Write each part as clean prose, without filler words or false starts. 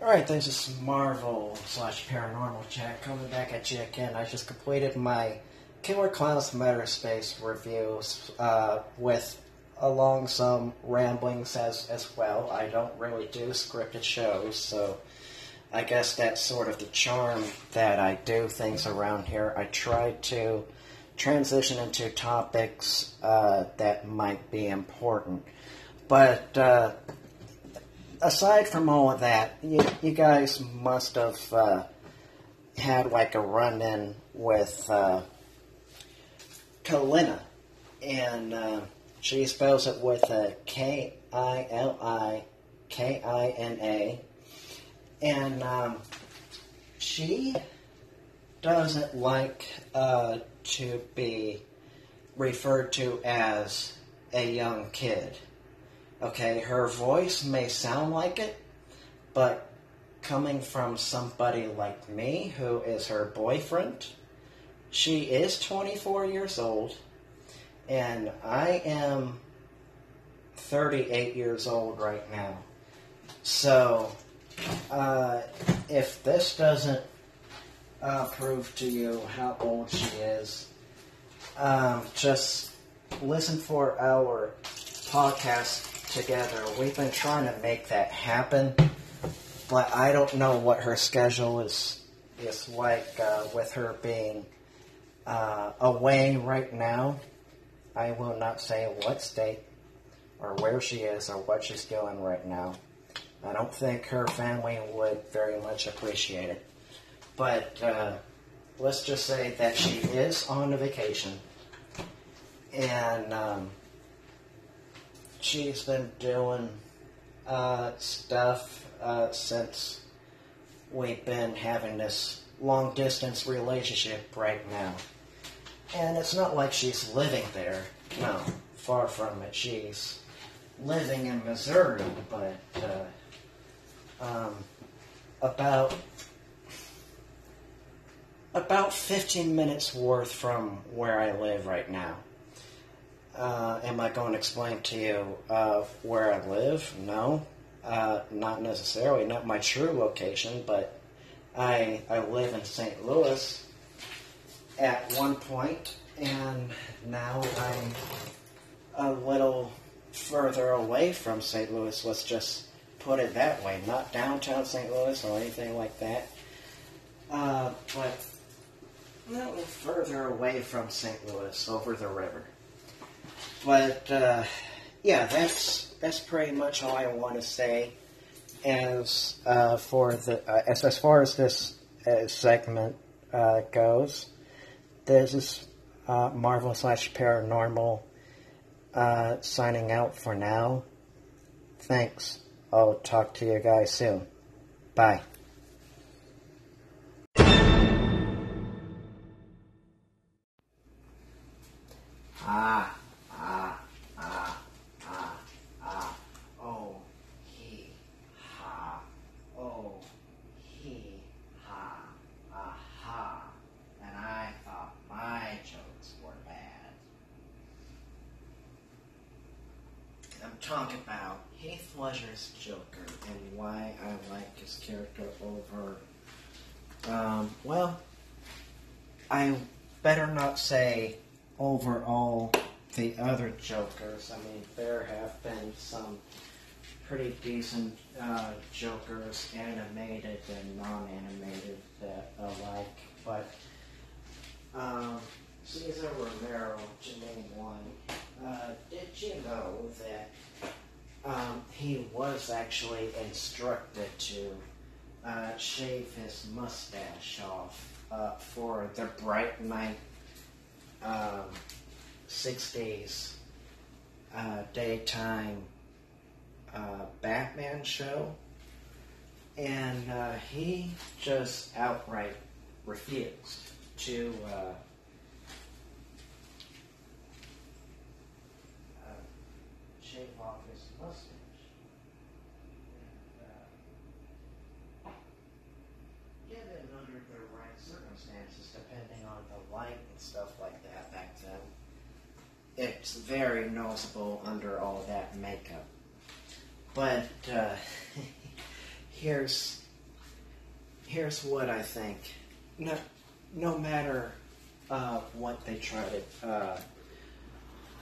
Alright, this is Marvel slash Paranormal Jack coming back at you again. I just completed my Killer Clowns from Outer Space reviews along some ramblings as well. I don't really do scripted shows, so I guess that's sort of the charm that I do things around here. I try to transition into topics that might be important, but aside from all of that, you guys must have had like a run-in with Kilikina, and she spells it with a K-I-L-I-K-I-N-A, and she doesn't like to be referred to as a young kid. Okay, her voice may sound like it, but coming from somebody like me, who is her boyfriend, she is 24 years old, and I am 38 years old right now. So, if this doesn't prove to you how old she is, just listen for our podcast together. We've been trying to make that happen, but I don't know what her schedule is like with her being away right now. I will not say what state or where she is or what she's doing right now. I don't think her family would very much appreciate it. But let's just say that she is on a vacation, and she's been doing stuff since we've been having this long-distance relationship right now. And it's not like she's living there. No, far from it. She's living in Missouri, but about 15 minutes worth from where I live right now. Am I going to explain to you where I live? No, not necessarily, not my true location, but I live in St. Louis at one point, and now I'm a little further away from St. Louis, let's just put it that way, not downtown St. Louis or anything like that, but a little further away from St. Louis, over the river. But, yeah, that's pretty much all I want to say as far as this segment goes. This is Marvel slash Paranormal signing out for now. Thanks. I'll talk to you guys soon. Bye. Talk about Heath Ledger's Joker and why I like his character over, well, I better not say over all the other Jokers. I mean, there have been some pretty decent Jokers, animated and non-animated, that I like, but Cesar Romero, to name one. Did you know that he was actually instructed to shave his mustache off for the Bright Night 60s daytime Batman show? And he just outright refused to shave off his mustache. And, given under the right circumstances, depending on the light and stuff like that back then, it's very noticeable under all that makeup. But here's here's what I think. No matter what they try to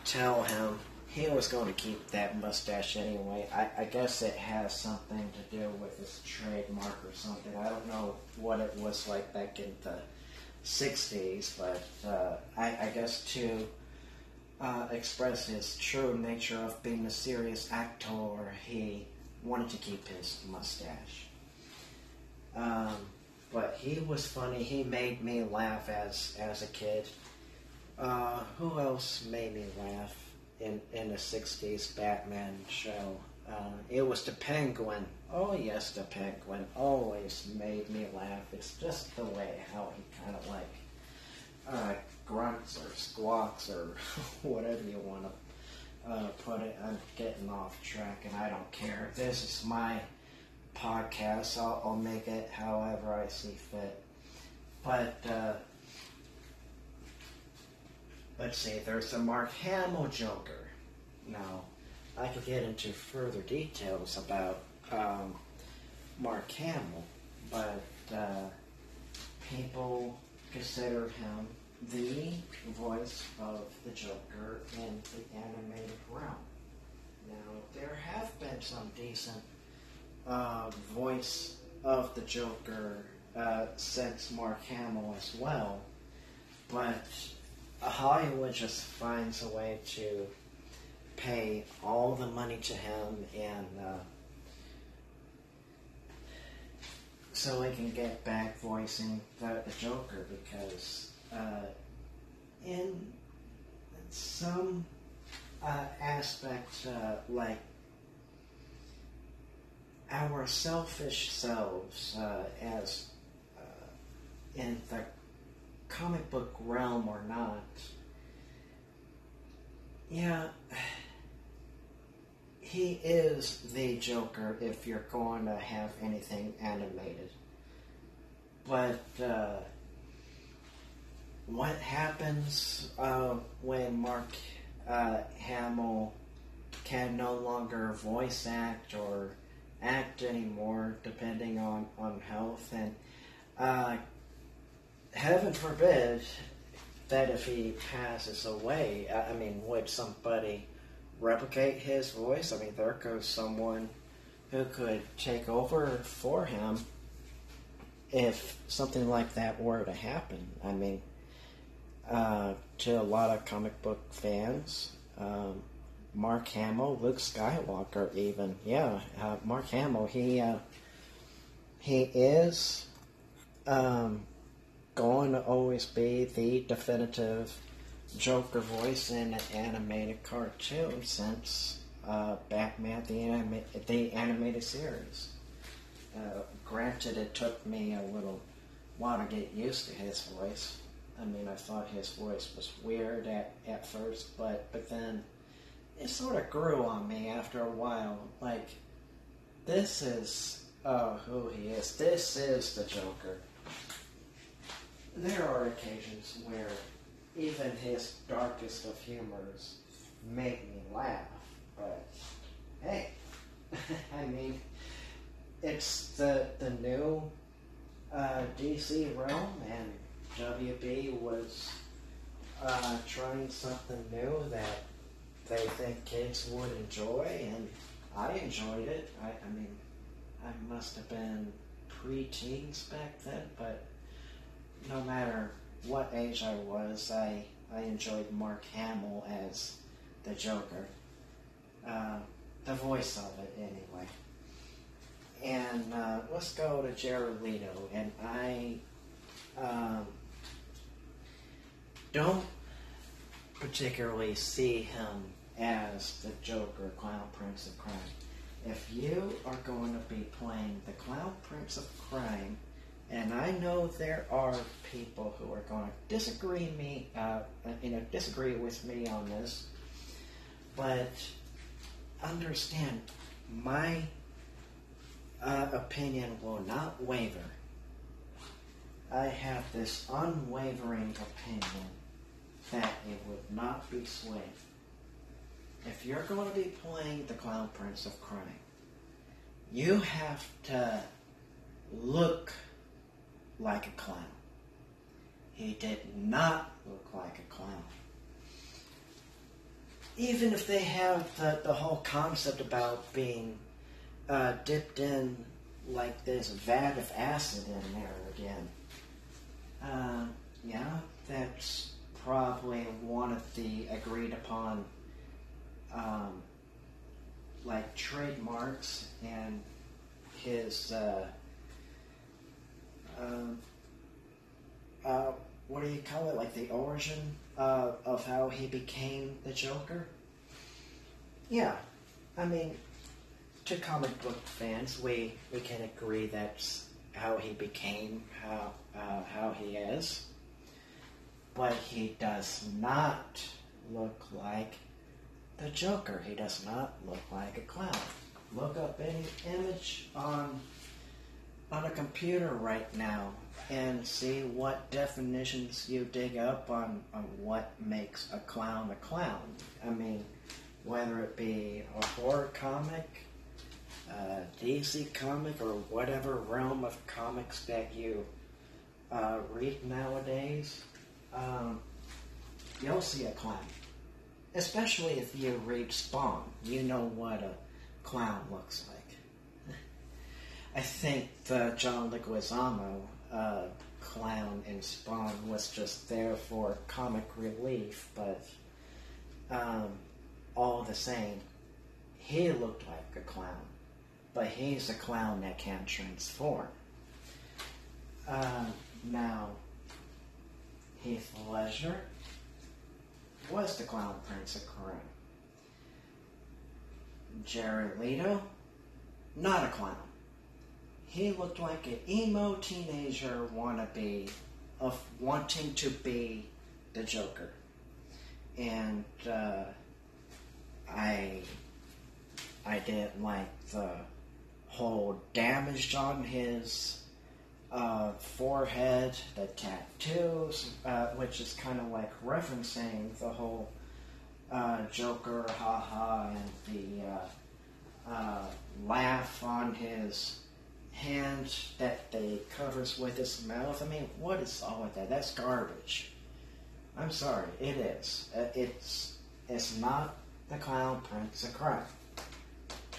tell him, he was going to keep that mustache anyway. I guess it has something to do with his trademark or something. I don't know what it was like back in the 60s, but I guess to express his true nature of being a serious actor, he wanted to keep his mustache. But he was funny. He made me laugh as a kid. Who else made me laugh in the 60s Batman show? It was the Penguin. Oh yes, the Penguin always made me laugh. It's just the way how he kind of like grunts or squawks or whatever you want to put it. I'm getting off track and I don't care. This is my podcast. I'll make it however I see fit. But let's see, there's the Mark Hamill Joker. Now, I could get into further details about Mark Hamill, but people consider him the voice of the Joker in the animated realm. Now, there have been some decent voice of the Joker since Mark Hamill as well, but Hollywood just finds a way to pay all the money to him, and so he can get back voicing the Joker, because in some aspects, like our selfish selves, as in the comic book realm or not, yeah, he is the Joker if you're going to have anything animated. But what happens when Mark Hamill can no longer voice act or act anymore, depending on health, and heaven forbid that if he passes away, I mean, would somebody replicate his voice? I mean, there goes someone who could take over for him if something like that were to happen. I mean, to a lot of comic book fans, Mark Hamill, Luke Skywalker even, yeah, Mark Hamill, he is going to always be the definitive Joker voice in an animated cartoon since Batman the animated series. Granted, it took me a little while to get used to his voice. I mean, I thought his voice was weird at first, but then it sort of grew on me after a while. Like, this is who he is. This is the Joker. There are occasions where even his darkest of humors make me laugh, but hey, I mean, it's the new DC realm, and WB was trying something new that they think kids would enjoy, and I enjoyed it. I mean, I must have been pre-teens back then, but no matter what age I was, I enjoyed Mark Hamill as the Joker. The voice of it, anyway. And let's go to Jared Leto. And I don't particularly see him as the Joker, Clown Prince of Crime. If you are going to be playing the Clown Prince of Crime, and I know there are people who are going to disagree with me on this, but understand my opinion will not waver. I have this unwavering opinion that it would not be swayed. If you're going to be playing the Clown Prince of Crime, you have to look like a clown. He did not look like a clown. Even if they have the whole concept about being dipped in, like there's a vat of acid in there again. Yeah, that's probably one of the agreed upon like trademarks and his what do you call it, like the origin of how he became the Joker? Yeah, I mean, to comic book fans, we can agree that's how he became, how he is. But he does not look like the Joker. He does not look like a clown. Look up any image on a computer right now and see what definitions you dig up on what makes a clown a clown. I mean, whether it be a horror comic, a DC comic, or whatever realm of comics that you read nowadays, you'll see a clown. Especially if you read Spawn, you know what a clown looks like. I think the John Leguizamo clown in Spawn was just there for comic relief, but all the same, he looked like a clown. But he's a clown that can transform. Now, Heath Ledger was the Clown Prince of Corinth. Jared Leto, not a clown. He looked like an emo teenager wannabe of wanting to be the Joker. And I didn't like the whole damage on his forehead, the tattoos, which is kind of like referencing the whole Joker, haha, and the laugh on his hand that they covers with his mouth. I mean, what is all of that? That's garbage. I'm sorry, it is. It's not the Clown Prince of Crime.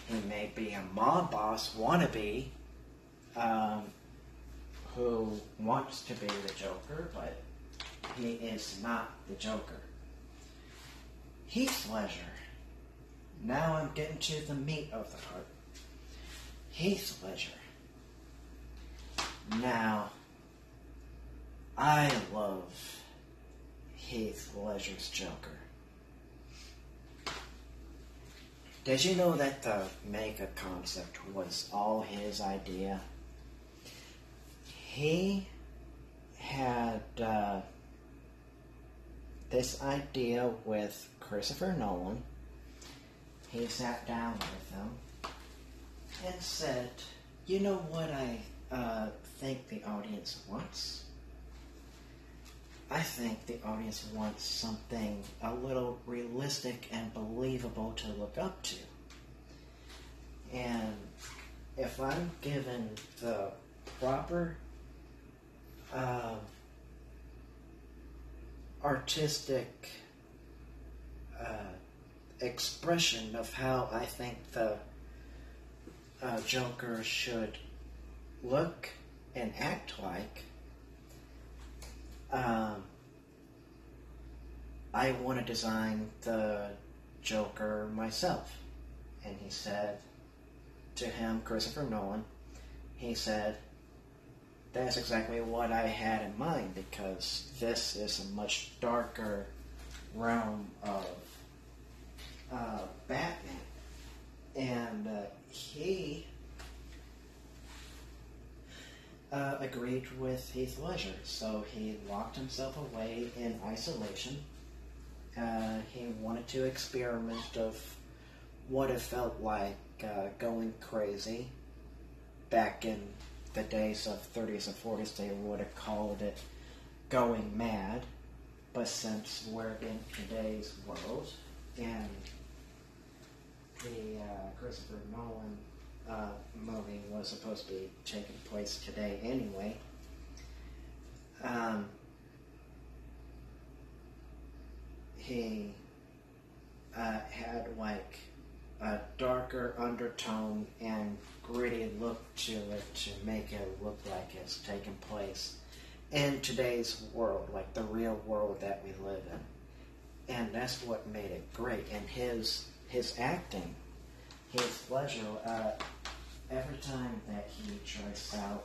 He may be a mob boss wannabe, who wants to be the Joker, but he is not the Joker. Heath Ledger. Now I'm getting to the meat of the part. Heath Ledger. Now, I love Heath Ledger's Joker. Did you know that the makeup concept was all his idea? He had this idea with Christopher Nolan. He sat down with him and said, you know what I think the audience wants? I think the audience wants something a little realistic and believable to look up to. And if I'm given the proper artistic expression of how I think the Joker should look and act like, I want to design the Joker myself. And he said to him, Christopher Nolan, he said, that's exactly what I had in mind, because this is a much darker realm of Batman. And he agreed with Heath Ledger, so he locked himself away in isolation. He wanted to experiment of what it felt like going crazy back in the days of 30s and 40s, they would have called it going mad, but since we're in today's world, and the Christopher Nolan movie was supposed to be taking place today anyway, He had like a darker undertone and gritty look to it to make it look like it's taking place in today's world, like the real world that we live in. And that's what made it great. And his acting, his pleasure, every time that he tries out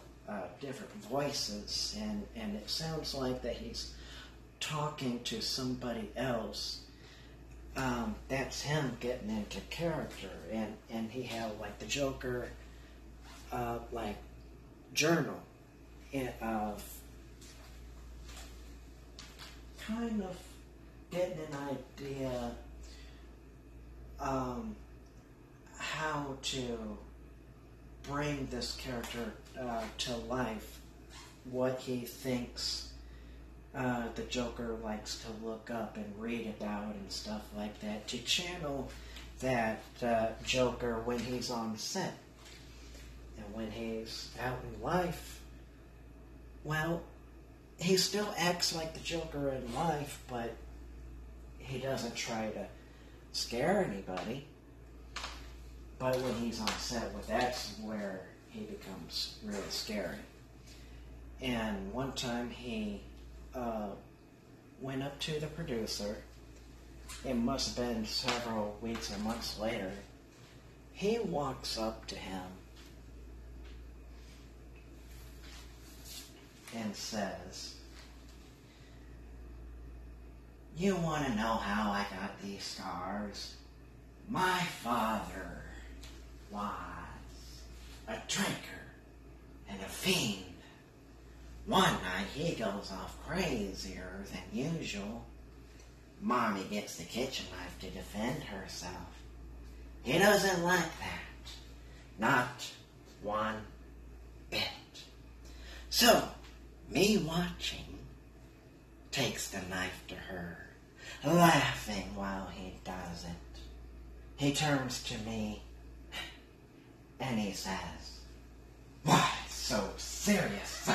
different voices, and it sounds like that he's talking to somebody else, that's him getting into character. And he had like the Joker like journal of kind of getting an idea how to bring this character to life, what he thinks the Joker likes to look up and read about and stuff like that, to channel that Joker when he's on set. And when he's out in life, well, he still acts like the Joker in life, but he doesn't try to scare anybody. But when he's on set, well, that's where he becomes really scary. And one time he went up to the producer. It must have been several weeks or months later. He walks up to him and says, "You want to know how I got these scars? My father was a drinker and a fiend. One night he goes off crazier than usual. Mommy gets the kitchen knife to defend herself. He doesn't like that. Not one bit. So, me watching, takes the knife to her, laughing while he does it. He turns to me and he says, 'Why so serious?'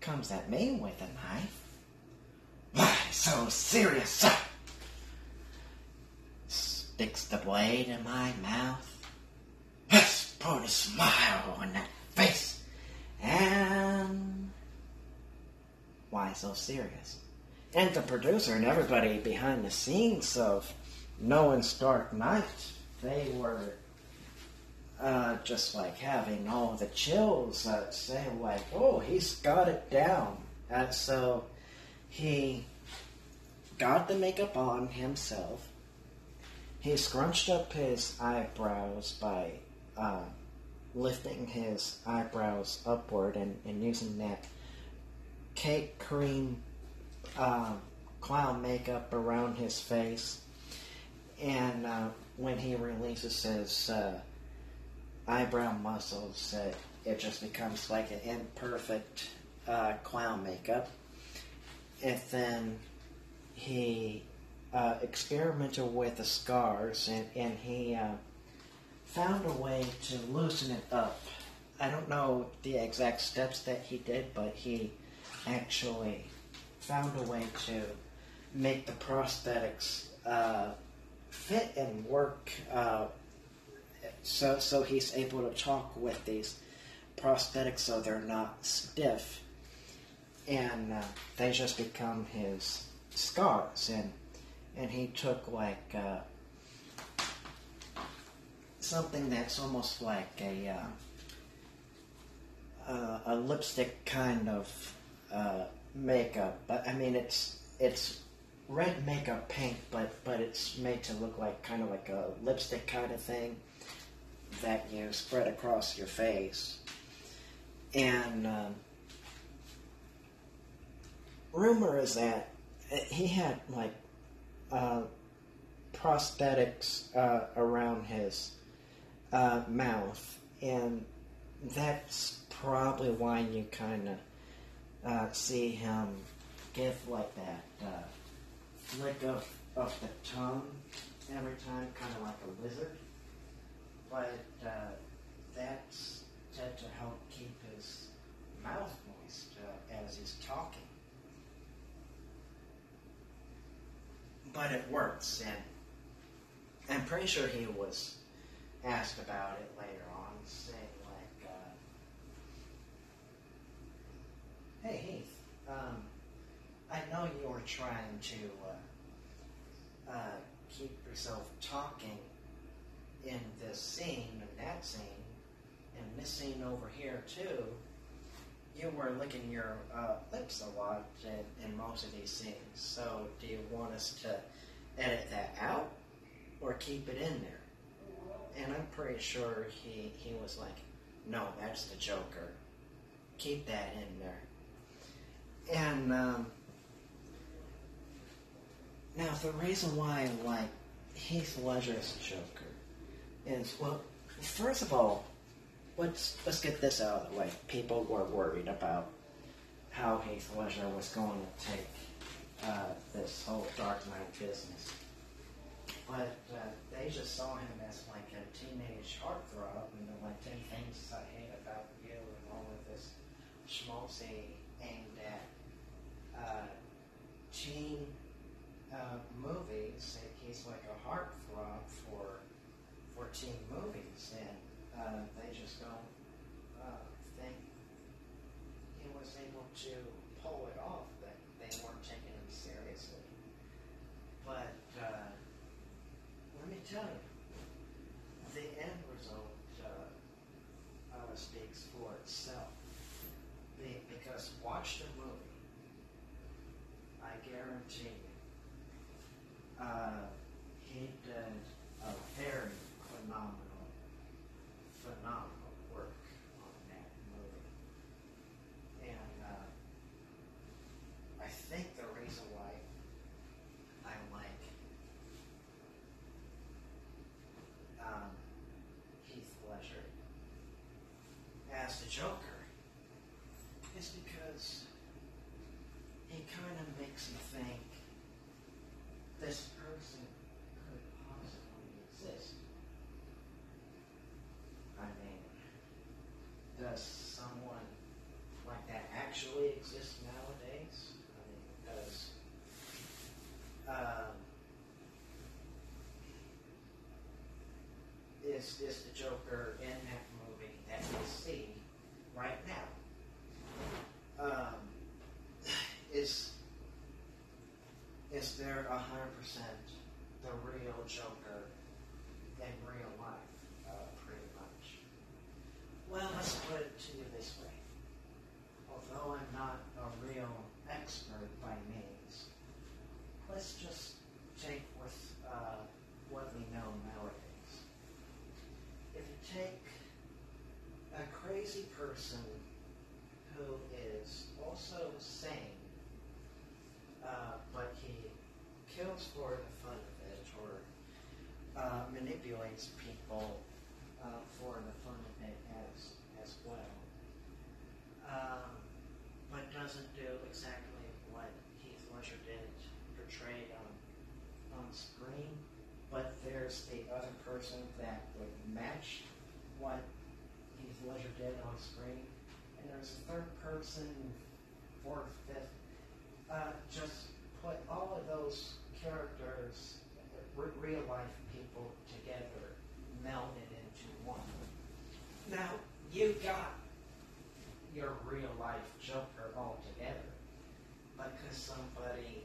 Comes at me with a knife. 'Why so serious?' Sticks the blade in my mouth. Let's put a smile on that face. And why so serious?" And the producer and everybody behind the scenes of Nolan's Dark Knight, they were just like having all the chills, saying like, "Oh, he's got it down." And so he got the makeup on himself. He scrunched up his eyebrows by lifting his eyebrows upward and using that cake cream clown makeup around his face. And when he releases his eyebrow muscles, it just becomes like an imperfect clown makeup. And then he experimented with the scars, and he found a way to loosen it up. I don't know the exact steps that he did, but he actually found a way to make the prosthetics fit and work. So he's able to talk with these prosthetics so they're not stiff, and they just become his scars. And he took like something that's almost like a lipstick kind of makeup, but I mean it's red makeup paint, but it's made to look like kind of like a lipstick kind of thing that you spread across your face. And rumor is that he had like prosthetics around his mouth, and that's probably why you kind of see him give like that flick of the tongue every time, kind of like a lizard. But that's to help keep his mouth moist but it works. And I'm pretty sure he was asked about it later on, saying like, "Hey Heath, I know you were trying to keep yourself talking in this scene and that scene, and this scene over here too. You were licking your lips a lot in most of these scenes, so do you want us to edit that out or keep it in there?" And I'm pretty sure he was like, "No, that's the Joker. Keep that in there." And now the reason why I like Heath Ledger's Joker is, well, first of all, Let's get this out of the way. People were worried about how Heath Ledger was going to take this whole Dark Knight business. But they just saw him as like a teenage heartthrob and the like 10 things I hate about you and all of this schmaltzy aimed at teen movies. He's like a heartthrob for teen movies, and they just don't think he was able to pull it off, that they weren't taking him seriously. But let me tell you, the end result speaks for itself. Because watch the movie, I guarantee you, he did a very phenomenal work on that movie. And I think the reason why I like Heath Ledger as the Joker is because he kind of makes you think this person could possibly exist. I mean, does someone like that actually exist nowadays? I mean, does is the Joker in that movie that we see right now? Is there 100% the real Joker in real life? Well, let's put it to you this way. Although I'm not a real expert by means, let's just take with what we know nowadays. If you take a crazy person who is also sane, but he kills for the fun of it, or manipulates people for the fun of it as well, but doesn't do exactly what Heath Ledger did, portrayed on screen. But there's the other person that would match what Heath Ledger did on screen, and there's a third person, fourth, fifth. Just put all of those characters, real life people together, melded into one. Now, you got your real life Joker all together, but could somebody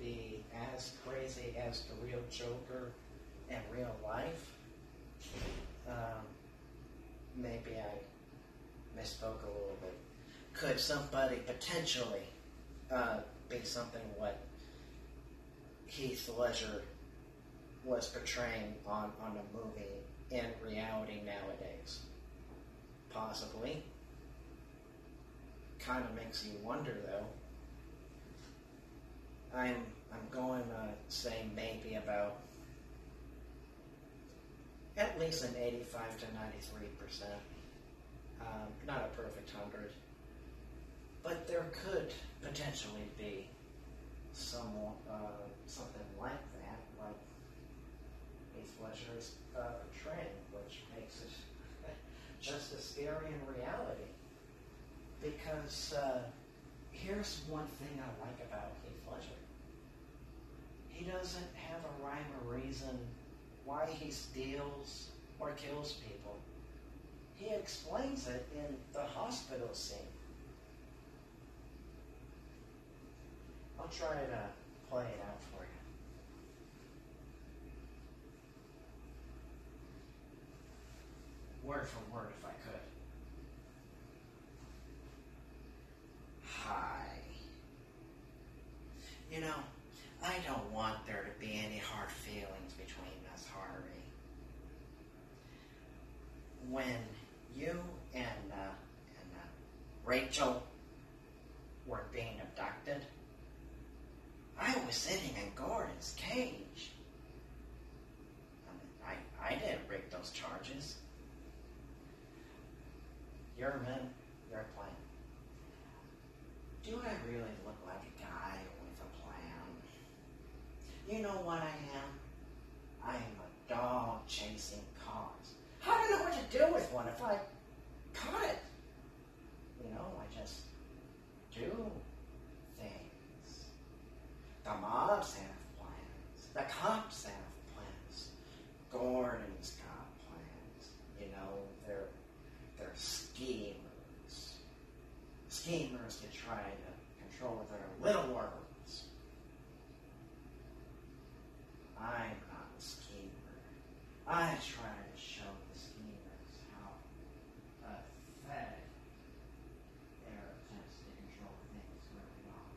be as crazy as the real Joker in real life? Maybe I misspoke a little bit. Could somebody potentially be something what Heath Ledger was portraying on a movie in reality nowadays? Possibly. Kind of makes you wonder, though. I'm going to say maybe about at least an 85 to 93%. Not a perfect 100. But there could potentially be something like that, like Heath Ledger's portraying, which makes it just as scary in reality. Because here's one thing I like about Heath Ledger. he doesn't have a rhyme or reason why he steals or kills people. He explains it in the hospital scene. I'll try to play it out for you. Word for word, if I could. Hi. You know, I don't want there to be any hard feelings between us, Harvey. When you and Rachel were being abducted, I was sitting in Gordon's cage. I didn't break those charges. You're a man, you're a plan. Do I really look like a guy with a plan? You know what I am? I am a dog chasing cars. How do you know what to do with one if I caught it? You know, I just do things. The mobs have plans. The cops have plans. Gordon's got plans. You know, they're schemers. Schemers that try to control their little worlds. I'm not a schemer. I try to show the schemers how pathetic their attempts to control things really are.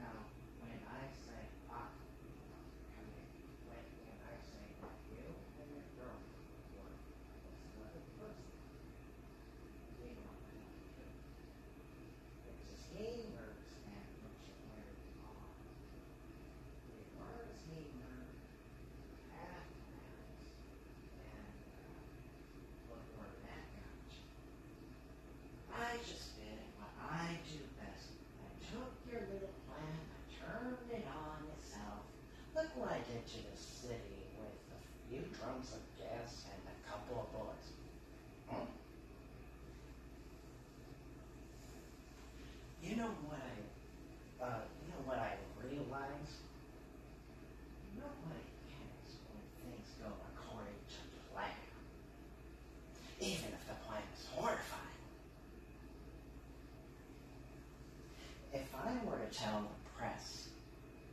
Now, when I say you and your girlfriend were this other person, they don't know what to do. There's a schemers and which where we are. We are a schemer, half mass, and but we're that much. I just did what I do best. I took your little plan, I turned it on itself. Look what I did to the city with a few drums of gas and a couple of bullets. You know what I realized? Nobody cares when things go according to plan. Even if the plan is horrifying. If I were to tell the press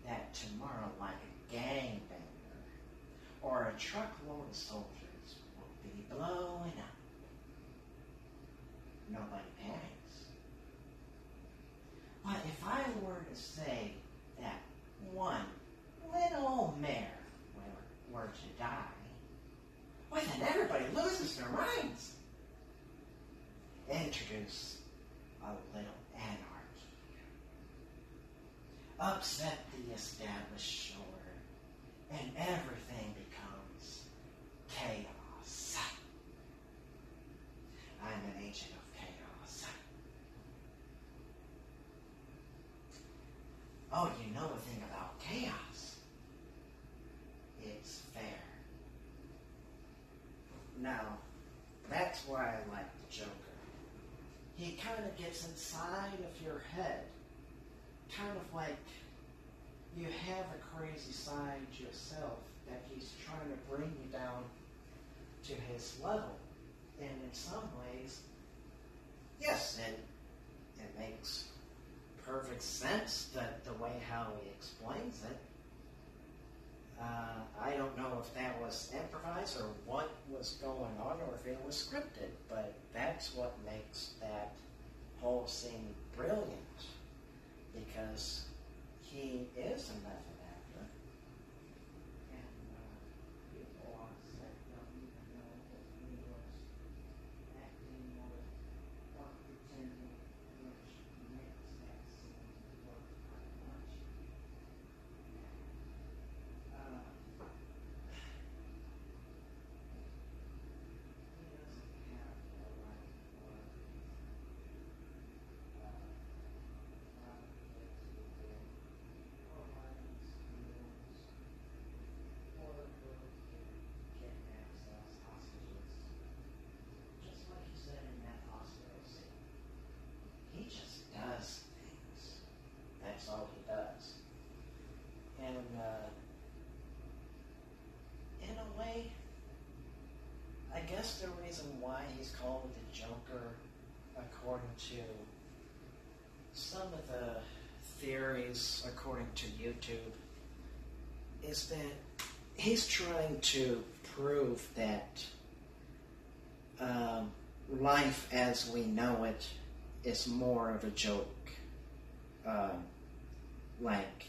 that tomorrow, like a gangbanger or a truckload of soldiers will be blowing up, nobody panics. But if I were to say that one little mare were to die, why then everybody loses their minds. Introduce a little anarchy. Upset the established order, and everything becomes chaos. I'm an agent of chaos. Oh, you know a thing about chaos. It's fair. Now, that's why I like the Joker. He kind of gets inside of your head. Kind of like you have a crazy side yourself that he's trying to bring you down to his level. And in some ways, yes, it makes perfect sense that the way how he explains it. I don't know if that was improvised or what was going on or if it was scripted, but that's what makes that whole scene brilliant. Because he is a method actor, and people on set don't even know that he was acting or pretending, which makes that scene work very much. He doesn't have a right for. I guess the reason why he's called the Joker, according to some of the theories, according to YouTube, is that he's trying to prove that life as we know it is more of a joke. Like,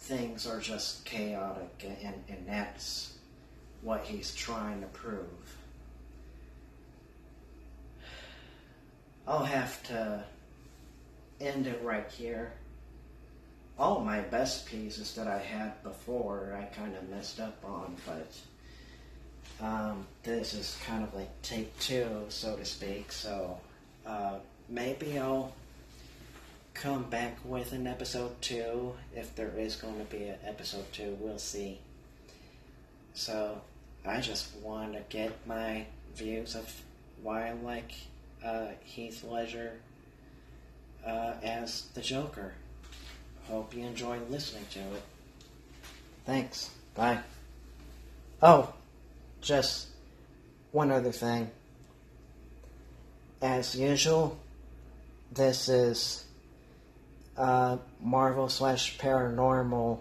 things are just chaotic, and that's what he's trying to prove. I'll have to end it right here. All my best pieces that I had before I kind of messed up on, but this is kind of like take two, so to speak, so maybe I'll come back with an episode 2, if there is going to be an episode 2, we'll see. So, I just want to get my views of why I like Heath Ledger as the Joker. Hope you enjoy listening to it. Thanks. Bye. Oh, just one other thing. As usual, this is Marvel slash Paranormal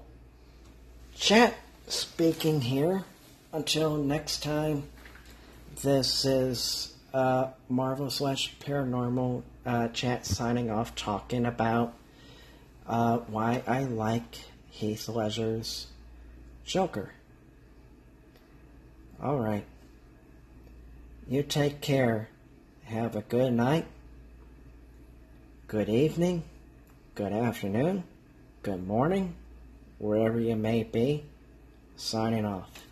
chat speaking here. Until next time, this is Marvel slash Paranormal chat signing off, talking about why I like Heath Ledger's Joker. Alright. You take care. Have a good night. Good evening. Good afternoon, good morning, wherever you may be, signing off.